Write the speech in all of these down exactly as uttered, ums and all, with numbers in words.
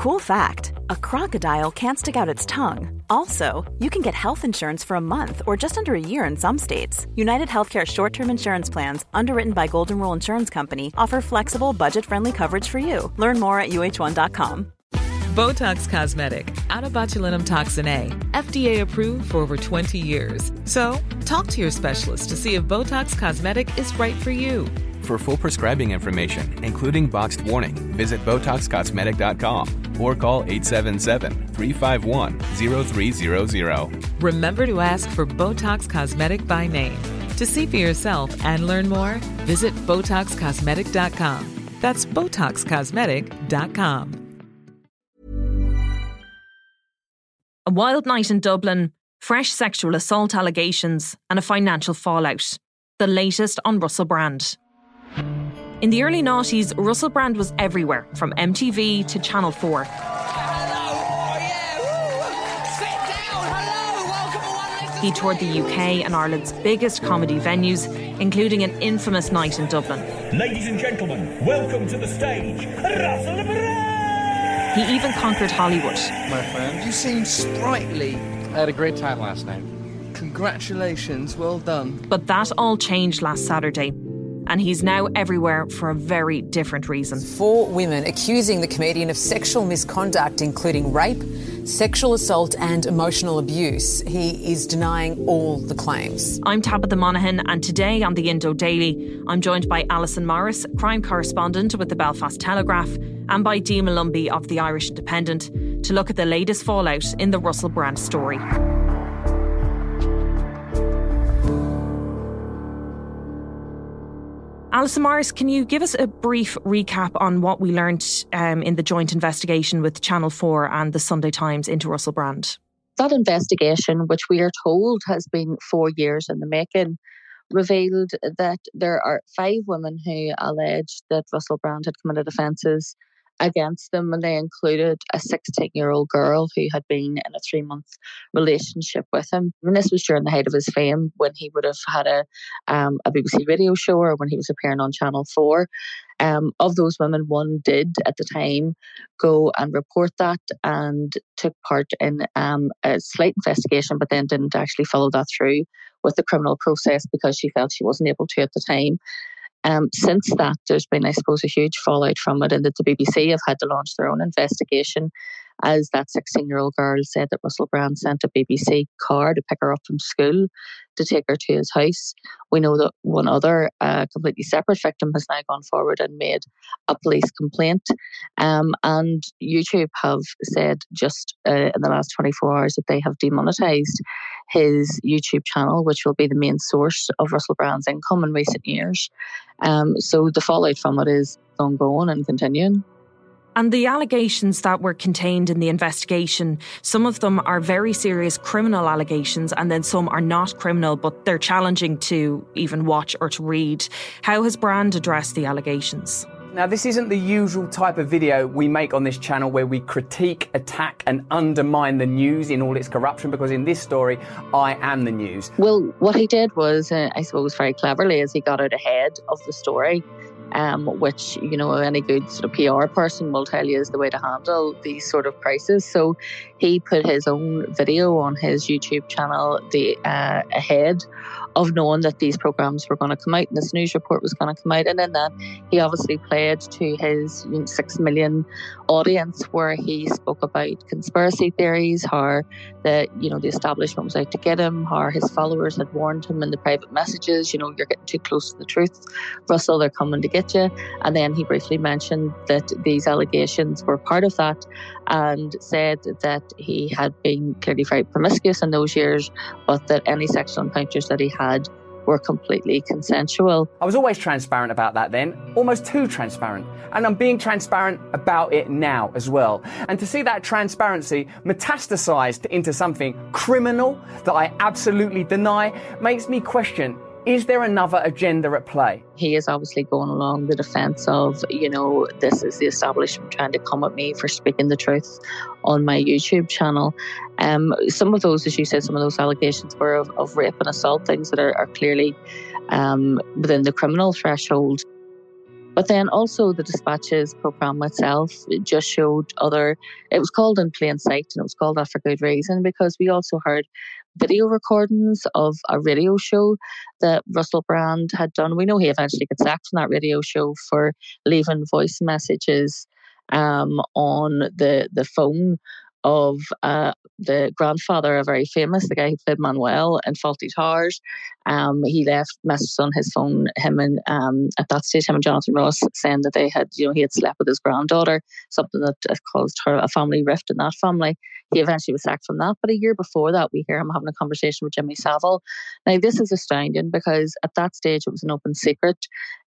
Cool fact, a crocodile can't stick out its tongue. Also, you can get health insurance for a month or just under a year in some states. United Healthcare short-term insurance plans, underwritten by Golden Rule Insurance Company, offer flexible, budget-friendly coverage for you. Learn more at U H one dot com. Botox Cosmetic, onabotulinumtoxinA, F D A approved for over twenty years. So, talk to your specialist to see if Botox Cosmetic is right for you. For full prescribing information, including boxed warning, visit Botox Cosmetic dot com or call eight seven seven, three five one, zero three zero zero. Remember to ask for Botox Cosmetic by name. To see for yourself and learn more, visit Botox Cosmetic dot com. That's Botox Cosmetic dot com. A wild night in Dublin, fresh sexual assault allegations and a financial fallout. The latest on Russell Brand. In the early noughties, Russell Brand was everywhere, from M T V to Channel four. Hello, oh yeah, woo, sit down, hello, welcome to one. He toured the U K and Ireland's biggest comedy venues, including an infamous night in Dublin. Ladies and gentlemen, welcome to the stage, Russell Brand! He even conquered Hollywood. My friend, you seem sprightly. I had a great time last night. Congratulations, well done. But that all changed last Saturday, and he's now everywhere for a very different reason. Four women accusing the comedian of sexual misconduct, including rape, sexual assault and emotional abuse. He is denying all the claims. I'm Tabitha Monahan, and today on the Indo Daily, I'm joined by Alison Morris, crime correspondent with the Belfast Telegraph, and by Dee Molumby of The Irish Independent, to look at the latest fallout in the Russell Brand story. Alison Morris, can you give us a brief recap on what we learnt um, in the joint investigation with Channel four and The Sunday Times into Russell Brand? That investigation, which we are told has been four years in the making, revealed that there are five women who alleged that Russell Brand had committed offences against them, and they included a sixteen-year-old girl who had been in a three-month relationship with him. And this was during the height of his fame, when he would have had a um, a B B C radio show or when he was appearing on Channel four. Um, of those women, one did at the time go and report that and took part in um, a slight investigation, but then didn't actually follow that through with the criminal process because she felt she wasn't able to at the time. Um, since that, there's been, I suppose, a huge fallout from it, and that the B B C have had to launch their own investigation, as that sixteen-year-old girl said that Russell Brand sent a B B C car to pick her up from school to take her to his house. We know that one other uh, completely separate victim has now gone forward and made a police complaint. Um, and YouTube have said just uh, in the last twenty-four hours that they have demonetised his YouTube channel, which will be the main source of Russell Brand's income in recent years. Um, so the fallout from it is ongoing and continuing. And the allegations that were contained in the investigation, some of them are very serious criminal allegations, and then some are not criminal, but they're challenging to even watch or to read. How has Brand addressed the allegations? Now, this isn't the usual type of video we make on this channel where we critique, attack and undermine the news in all its corruption, because in this story, I am the news. Well, what he did was, uh, I suppose very cleverly, is he got out ahead of the story. Um, which, you know, any good sort of P R person will tell you is the way to handle these sort of crises. So he put his own video on his YouTube channel the uh, ahead of knowing that these programmes were going to come out and this news report was going to come out. And in that, he obviously played to his you know, six million audience, where he spoke about conspiracy theories, how the, you know, the establishment was out to get him, how his followers had warned him in the private messages, you know, you're getting too close to the truth, Russell, they're coming to get you. And then he briefly mentioned that these allegations were part of that, and said that he had been clearly very promiscuous in those years, but that any sexual encounters that he had were completely consensual. I was always transparent about that then, almost too transparent. And I'm being transparent about it now as well. And to see that transparency metastasised into something criminal that I absolutely deny makes me question, is there another agenda at play? He is obviously going along the defence of, you know, this is the establishment trying to come at me for speaking the truth on my YouTube channel. Um, some of those, as you said, some of those allegations were of, of rape and assault, things that are, are clearly um, within the criminal threshold. But then also the Dispatches programme itself, it just showed other, it was called In Plain Sight, and it was called that for good reason, because we also heard video recordings of a radio show that Russell Brand had done. We know he eventually gets sacked from that radio show for leaving voice messages um, on the, the phone of uh, the grandfather, a very famous, the guy who played Manuel in Faulty Towers. Um, he left messages on his phone, him and um, at that stage, him and Jonathan Ross, saying that they had, you know, he had slept with his granddaughter, something that caused her a family rift in that family. He eventually was sacked from that. But a year before that, we hear him having a conversation with Jimmy Savile. Now, this is astounding because at that stage, it was an open secret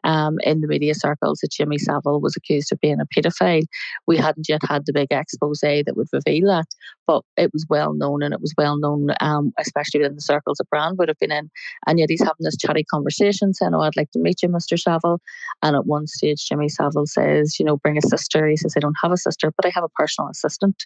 um, in the media circles that Jimmy Savile was accused of being a paedophile. We hadn't yet had the big expose that would reveal that, but it was well known, and it was well known, um, especially within the circles that Brand would have been in. And yet he's having this chatty conversation saying, oh, I'd like to meet you, Mister Savile. And at one stage, Jimmy Savile says, you know, bring a sister. He says, I don't have a sister, but I have a personal assistant.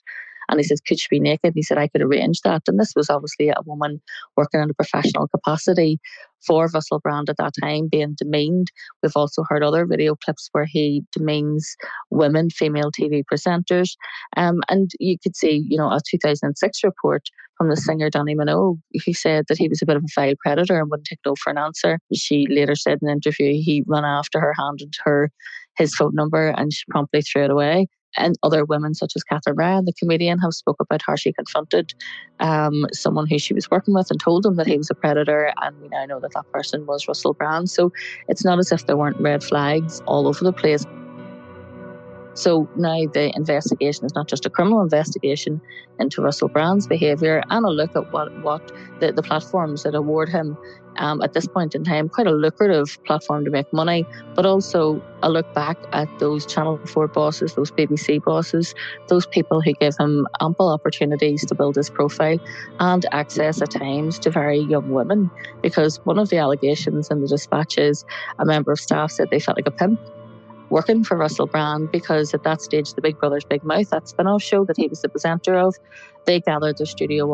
And he says, could she be naked? And he said, I could arrange that. And this was obviously a woman working in a professional capacity for Russell Brand at that time, being demeaned. We've also heard other video clips where he demeans women, female T V presenters. Um, and you could see, you know, a two thousand six report from the singer Dannii Minogue, he said that he was a bit of a vile predator and wouldn't take no for an answer. She later said in an interview he ran after her, handed her his phone number, and she promptly threw it away. And other women such as Catherine Ryan, the comedian, have spoke about how she confronted um, someone who she was working with and told him that he was a predator, and we now know that that person was Russell Brand. So it's not as if there weren't red flags all over the place. So now the investigation is not just a criminal investigation into Russell Brand's behaviour, and a look at what, what the, the platforms that award him um, at this point in time, quite a lucrative platform to make money, but also a look back at those Channel four bosses, those B B C bosses, those people who gave him ample opportunities to build his profile and access at times to very young women. Because one of the allegations in the Dispatches, a member of staff said they felt like a pimp working for Russell Brand, because at that stage, the Big Brother's Big Mouth, that spin-off show that he was the presenter of, they gathered their studio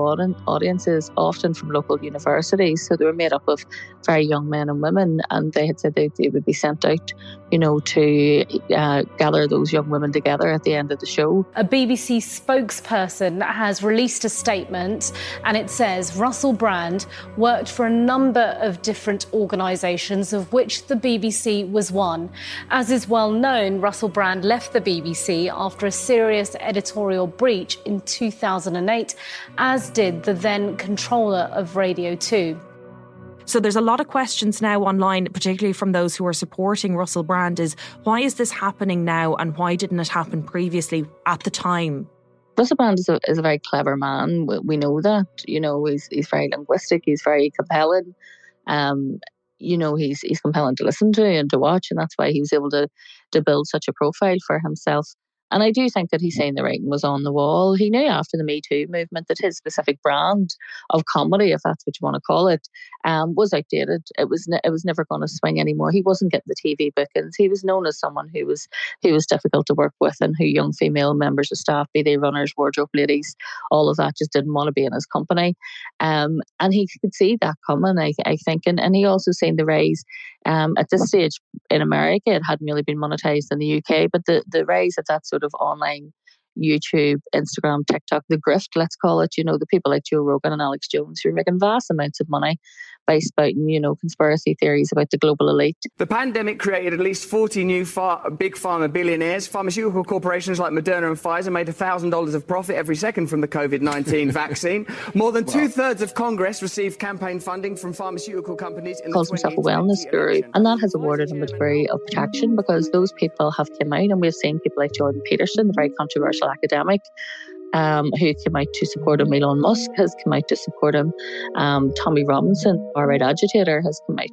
audiences, often from local universities. So they were made up of very young men and women, and they had said they, they would be sent out, you know, to uh, gather those young women together at the end of the show. A B B C spokesperson has released a statement, and it says Russell Brand worked for a number of different organisations, of which the B B C was one. As is well known, Russell Brand left the B B C after a serious editorial breach in two thousand eight. As did the then controller of Radio two. So there's a lot of questions now online, particularly from those who are supporting Russell Brand, is why is this happening now and why didn't it happen previously at the time? Russell Brand is a, is a very clever man. We know that. You know, he's, he's very linguistic. He's very compelling. Um, you know, he's, he's compelling to listen to and to watch, and that's why he was able to, to build such a profile for himself. And I do think that he's saying the writing was on the wall. He knew after the Me Too movement that his specific brand of comedy, if that's what you want to call it, um, was outdated. It was ne- it was never going to swing anymore. He wasn't getting the T V bookings. He was known as someone who was who was difficult to work with, and who young female members of staff, be they runners, wardrobe ladies, all of that, just didn't want to be in his company. Um, and he could see that coming, I, I think. And, and he also seen the rise. Um, at this stage in America, it hadn't really been monetized in the U K, but the, the rise of that sort of online YouTube, Instagram, TikTok, the grift, let's call it, you know, the people like Joe Rogan and Alex Jones who are making vast amounts of money by spouting, you know, conspiracy theories about the global elite. The pandemic created at least forty new far- big pharma billionaires. Pharmaceutical corporations like Moderna and Pfizer made one thousand dollars of profit every second from the covid nineteen vaccine. More than wow. two-thirds of Congress received campaign funding from pharmaceutical companies. In calls the himself a wellness guru, and that has awarded him a degree of protection, because those people have come out, and we've seen people like Jordan Peterson, the very controversial academic, Um, who came out to support him. Elon Musk has come out to support him. Um, Tommy Robinson, our right agitator, has come out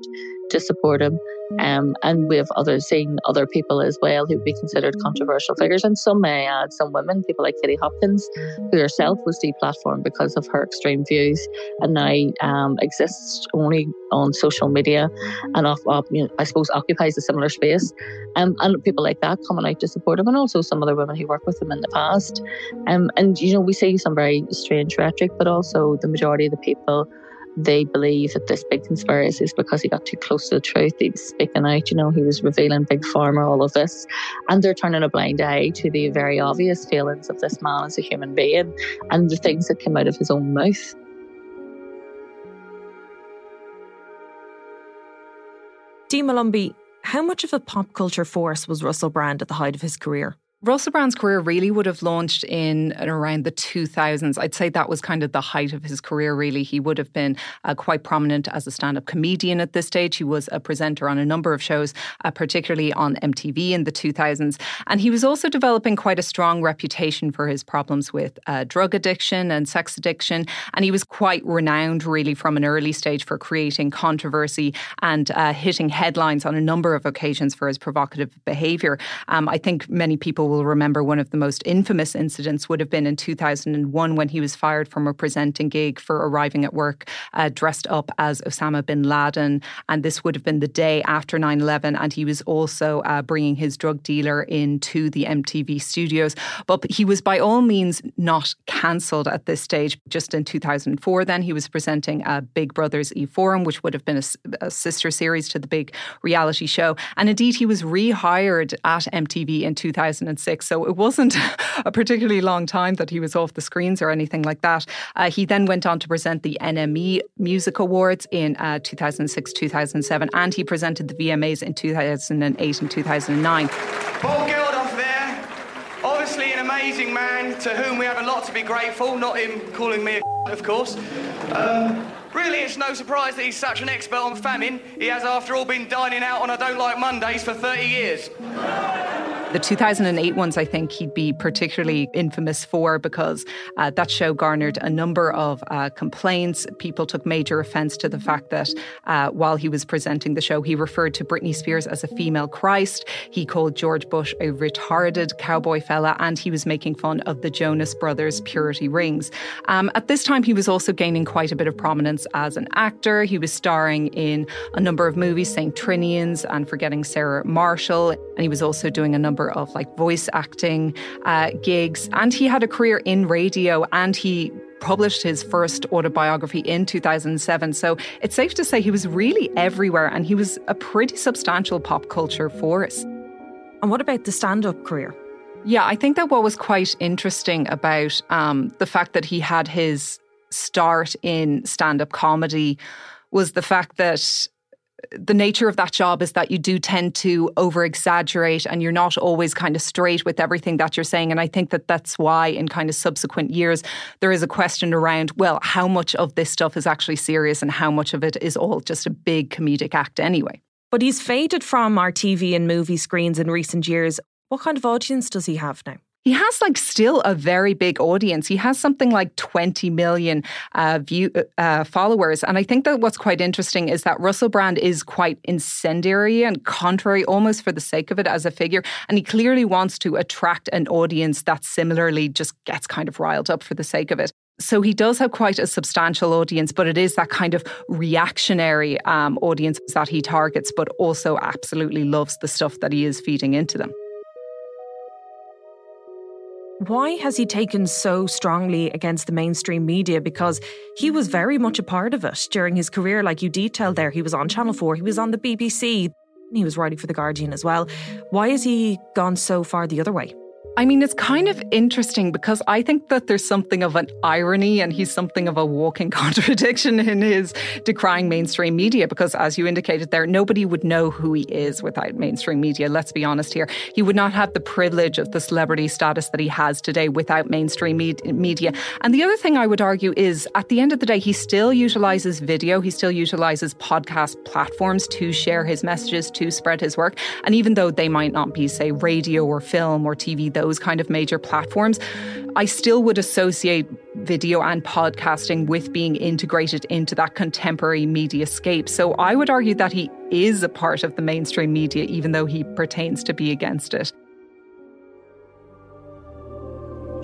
to support him. Um, and we have others, seen other people as well who would be considered controversial figures. And some may add, some women, people like Kitty Hopkins, who herself was deplatformed because of her extreme views, and now um, exists only on social media and off, off, you know, I suppose occupies a similar space. Um, and people like that coming out to support him, and also some other women who worked with him in the past. Um, and, you know, we see some very strange rhetoric, but also the majority of the people They believe that this big conspiracy is because he got too close to the truth. He was speaking out, you know, he was revealing Big Pharma, all of this. And they're turning a blind eye to the very obvious failings of this man as a human being and the things that came out of his own mouth. Dee Molumby, how much of a pop culture force was Russell Brand at the height of his career? Russell Brand's career really would have launched in and around the two thousands. I'd say that was kind of the height of his career, really. He would have been uh, quite prominent as a stand-up comedian at this stage. He was a presenter on a number of shows, uh, particularly on M T V in the two thousands. And he was also developing quite a strong reputation for his problems with uh, drug addiction and sex addiction. And he was quite renowned, really, from an early stage for creating controversy and uh, hitting headlines on a number of occasions for his provocative behaviour. Um, I think many people will remember one of the most infamous incidents would have been in two thousand one when he was fired from a presenting gig for arriving at work uh, dressed up as Osama bin Laden. And this would have been the day after nine eleven. And he was also uh, bringing his drug dealer into the M T V studios. But he was by all means not cancelled at this stage. Just in two thousand four then, he was presenting a Big Brother's E Forum, which would have been a, a sister series to the big reality show. And indeed, he was rehired at M T V in two thousand six. So it wasn't a particularly long time that he was off the screens or anything like that. Uh, he then went on to present the N M E Music Awards in uh, two thousand six, two thousand seven, and he presented the V M As in two thousand eight and two thousand nine. Paul Geldof there, obviously an amazing man to whom we have a lot to be grateful, not him calling me a of course. Um, really, it's no surprise that he's such an expert on famine. He has, after all, been dining out on I Don't Like Mondays for thirty years. The two thousand eight ones, I think he'd be particularly infamous for because uh, that show garnered a number of uh, complaints. People took major offence to the fact that uh, while he was presenting the show, he referred to Britney Spears as a female Christ. He called George Bush a retarded cowboy fella, and he was making fun of the Jonas Brothers' purity rings. Um, at this time, he was also gaining quite a bit of prominence as an actor. He was starring in a number of movies, Saint Trinians and Forgetting Sarah Marshall, and he was also doing a number of like voice acting uh, gigs, and he had a career in radio, and he published his first autobiography in two thousand seven. So it's safe to say he was really everywhere, and he was a pretty substantial pop culture force. And what about the stand-up career? Yeah, I think that what was quite interesting about um, the fact that he had his start in stand-up comedy was the fact that the nature of that job is that you do tend to over-exaggerate, and you're not always kind of straight with everything that you're saying. And I think that that's why in kind of subsequent years, there is a question around, well, how much of this stuff is actually serious and how much of it is all just a big comedic act anyway. But he's faded from our T V and movie screens in recent years. What kind of audience does he have now? He has like still a very big audience. He has something like twenty million uh, view, uh, followers. And I think that what's quite interesting is that Russell Brand is quite incendiary and contrary almost for the sake of it as a figure. And he clearly wants to attract an audience that similarly just gets kind of riled up for the sake of it. So he does have quite a substantial audience, but it is that kind of reactionary um, audience that he targets, but also absolutely loves the stuff that he is feeding into them. Why has he taken so strongly against the mainstream media? Because he was very much a part of it during his career, like you detailed there. He was on Channel four, he was on the B B C, and he was writing for The Guardian as well. Why has he gone so far the other way? I mean, it's kind of interesting because I think that there's something of an irony, and he's something of a walking contradiction in his decrying mainstream media because, as you indicated there, nobody would know who he is without mainstream media. Let's be honest here. He would not have the privilege of the celebrity status that he has today without mainstream med- media. And the other thing I would argue is, at the end of the day, he still utilises video. He still utilises podcast platforms to share his messages, to spread his work. And even though they might not be, say, radio or film or T V, those kind of major platforms, I still would associate video and podcasting with being integrated into that contemporary media scape. So I would argue that he is a part of the mainstream media, even though he pretends to be against it.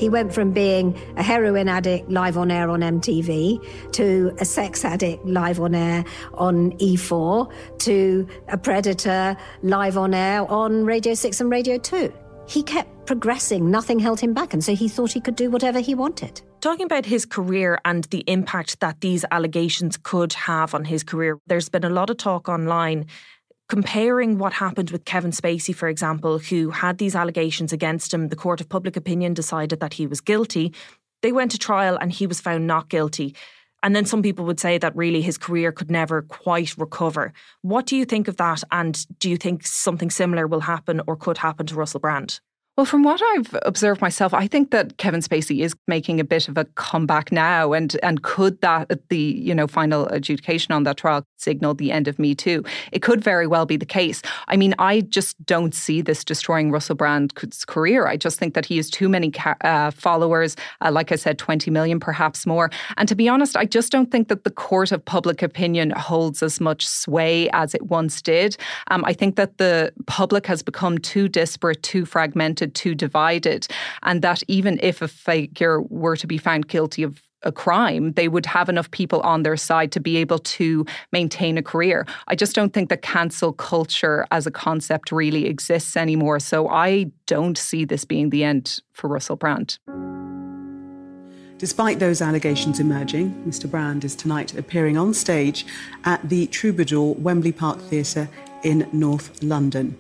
He went from being a heroin addict live on air on M T V to a sex addict live on air on E four to a predator live on air on Radio six and Radio two. He kept progressing, nothing held him back, and so he thought he could do whatever he wanted. Talking about his career and the impact that these allegations could have on his career, there's been a lot of talk online comparing what happened with Kevin Spacey, for example, who had these allegations against him. The court of public opinion decided that he was guilty. They went to trial and he was found not guilty. And then some people would say that really his career could never quite recover. What do you think of that? And do you think something similar will happen or could happen to Russell Brand? Well, from what I've observed myself, I think that Kevin Spacey is making a bit of a comeback now, and and could that, the you know final adjudication on that trial, signal the end of Me Too? It could very well be the case. I mean, I just don't see this destroying Russell Brand's career. I just think that he has too many ca- uh, followers, uh, like I said, twenty million, perhaps more. And to be honest, I just don't think that the court of public opinion holds as much sway as it once did. Um, I think that the public has become too disparate, too fragmented, too divided, and that even if a figure were to be found guilty of a crime, they would have enough people on their side to be able to maintain a career. I just don't think that cancel culture as a concept really exists anymore. So I don't see this being the end for Russell Brand. Despite those allegations emerging, Mister Brand is tonight appearing on stage at the Troubadour Wembley Park Theatre in North London.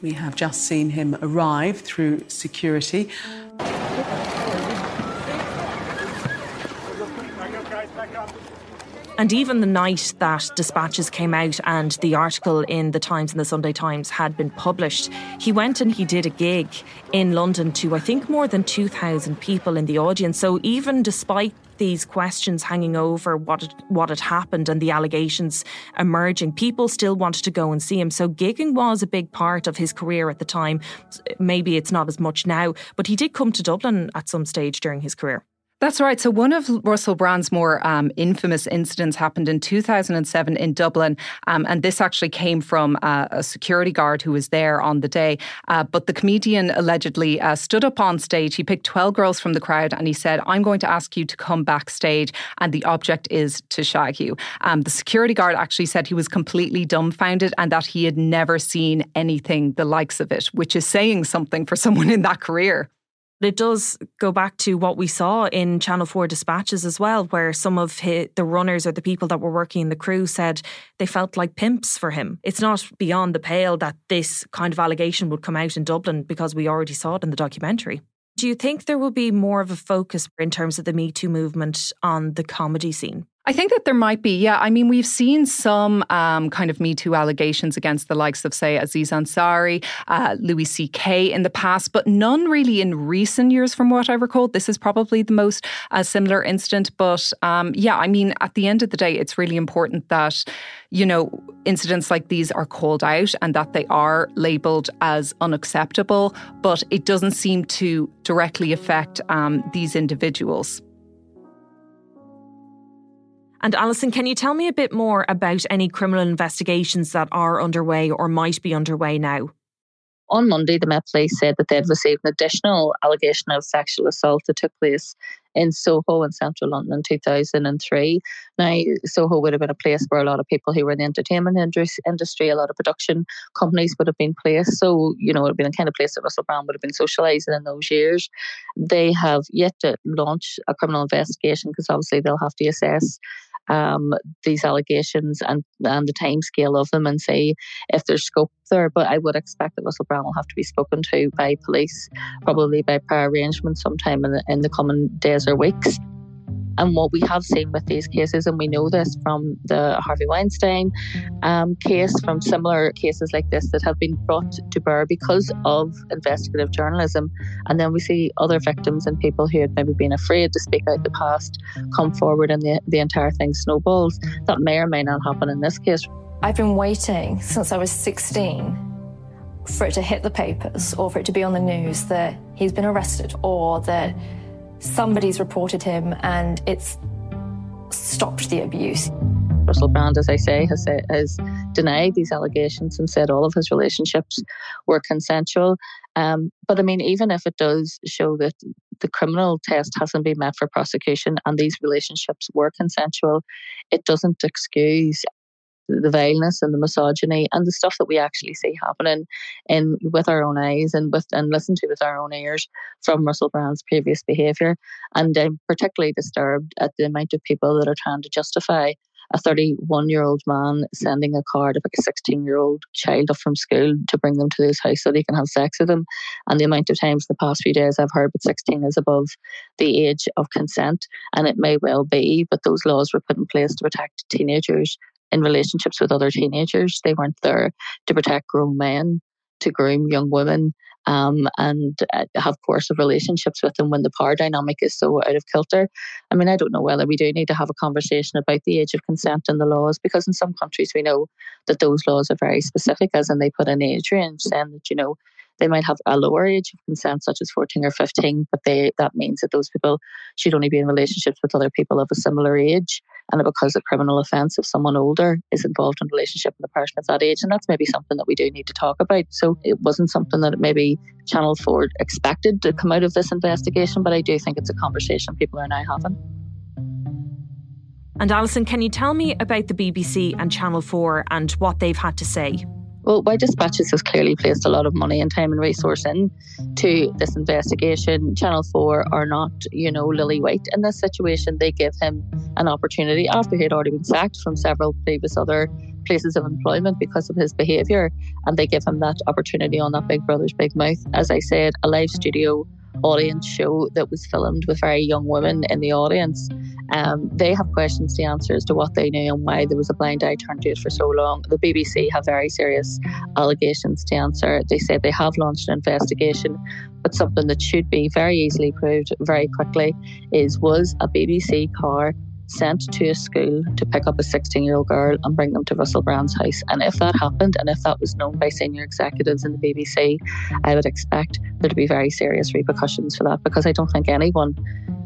We have just seen him arrive through security. And even the night that Dispatches came out and the article in The Times and The Sunday Times had been published, he went and he did a gig in London to, I think, more than two thousand people in the audience. So even despite these questions hanging over what what had happened and the allegations emerging, people still wanted to go and see him. So gigging was a big part of his career at the time. Maybe it's not as much now, but he did come to Dublin at some stage during his career. That's right. So one of Russell Brand's more um, infamous incidents happened in two thousand seven in Dublin. Um, and this actually came from uh, a security guard who was there on the day. Uh, but the comedian allegedly uh, stood up on stage. He picked twelve girls from the crowd and he said, "I'm going to ask you to come backstage and the object is to shag you." Um, the security guard actually said he was completely dumbfounded and that he had never seen anything the likes of it, which is saying something for someone in that career. It does go back to what we saw in Channel four Dispatches as well, where some of his, the runners or the people that were working in the crew said they felt like pimps for him. It's not beyond the pale that this kind of allegation would come out in Dublin, because we already saw it in the documentary. Do you think there will be more of a focus in terms of the Me Too movement on the comedy scene? I think that there might be, yeah. I mean, we've seen some um, kind of Me Too allegations against the likes of, say, Aziz Ansari, uh, Louis C K in the past, but none really in recent years from what I recall. This is probably the most uh, similar incident. But um, yeah, I mean, at the end of the day, it's really important that, you know, incidents like these are called out and that they are labelled as unacceptable, but it doesn't seem to directly affect um, these individuals. And Alison, can you tell me a bit more about any criminal investigations that are underway or might be underway now? On Monday, the Met Police said that they'd received an additional allegation of sexual assault that took place in Soho in central London in two thousand three. Now, Soho would have been a place where a lot of people who were in the entertainment industry, a lot of production companies would have been placed. So, you know, it would have been the kind of place that Russell Brand would have been socialising in those years. They have yet to launch a criminal investigation because obviously they'll have to assess Um, these allegations and, and the timescale of them and say if there's scope there. But I would expect that Russell Brand will have to be spoken to by police, probably by prior arrangement sometime in the, in the coming days or weeks. And what we have seen with these cases, and we know this from the Harvey Weinstein um, case, from similar cases like this that have been brought to bear because of investigative journalism. And then we see other victims and people who had maybe been afraid to speak out the past come forward and the, the entire thing snowballs. That may or may not happen in this case. I've been waiting since I was sixteen for it to hit the papers or for it to be on the news that he's been arrested or that somebody's reported him, and it's stopped the abuse. Russell Brand, as I say, has, has denied these allegations and said all of his relationships were consensual. Um, but I mean, even if it does show that the criminal test hasn't been met for prosecution and these relationships were consensual, it doesn't excuse the vileness and the misogyny and the stuff that we actually see happening in with our own eyes and with and listen to with our own ears from Russell Brand's previous behaviour. And I'm particularly disturbed at the amount of people that are trying to justify a thirty-one-year-old man sending a card of a sixteen-year-old child up from school to bring them to his house so they can have sex with him. And the amount of times in the past few days I've heard, but sixteen is above the age of consent, and it may well be, but those laws were put in place to protect teenagers in relationships with other teenagers. They weren't there to protect grown men, to groom young women, Um, and uh, have coercive relationships with them when the power dynamic is so out of kilter. I mean, I don't know whether we do need to have a conversation about the age of consent and the laws, because in some countries we know that those laws are very specific, as in they put an age range saying that, you know, they might have a lower age of consent, such as fourteen or fifteen, but they that means that those people should only be in relationships with other people of a similar age. And because a criminal offence, if someone older is involved in a relationship with a person of that age, and that's maybe something that we do need to talk about. So it wasn't something that maybe Channel four expected to come out of this investigation, but I do think it's a conversation people are now having. And Alison, can you tell me about the B B C and Channel four and what they've had to say? Well, why Dispatches has clearly placed a lot of money and time and resource in to this investigation. Channel four are not, you know, lily white in this situation. They give him an opportunity after he had already been sacked from several previous other places of employment because of his behaviour, and they give him that opportunity on that Big Brother's Big Mouth. As I said, a live studio audience show that was filmed with very young women in the audience. Um, they have questions to answer as to what they knew and why there was a blind eye turned to it for so long. The B B C have very serious allegations to answer. They say they have launched an investigation, but something that should be very easily proved very quickly is, was a B B C car sent to a school to pick up a sixteen-year-old girl and bring them to Russell Brand's house? And if that happened, and if that was known by senior executives in the B B C, I would expect there to be very serious repercussions for that, because I don't think anyone,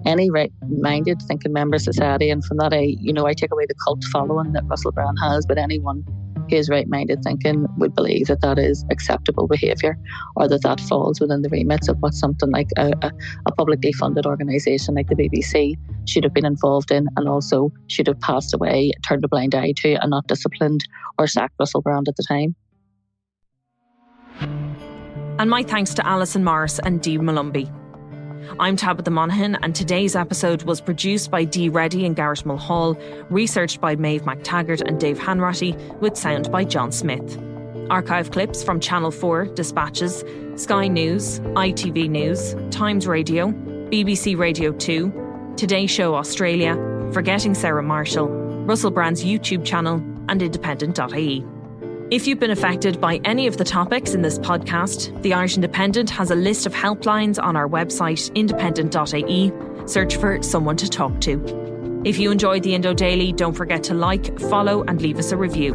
any right-minded thinking member of society, and from that, I, you know, I take away the cult following that Russell Brand has, but anyone who is right-minded thinking would believe that that is acceptable behaviour, or that that falls within the remits of what something like a, a, a publicly funded organisation like the B B C should have been involved in, and also should have passed away, turned a blind eye to, and not disciplined or sacked Russell Brand at the time. And my thanks to Alison Morris and Dee Molumby. I'm Tabitha Monahan, and today's episode was produced by Dee Reddy and Garrett Mulhall, researched by Maeve McTaggart and Dave Hanratty, with sound by John Smith. Archive clips from Channel four, Dispatches, Sky News, I T V News, Times Radio, B B C Radio two, Today Show Australia, Forgetting Sarah Marshall, Russell Brand's YouTube channel, and independent dot I E. If you've been affected by any of the topics in this podcast, The Irish Independent has a list of helplines on our website, independent dot I E. Search for Someone to Talk To. If you enjoyed the Indo Daily, don't forget to like, follow, and leave us a review.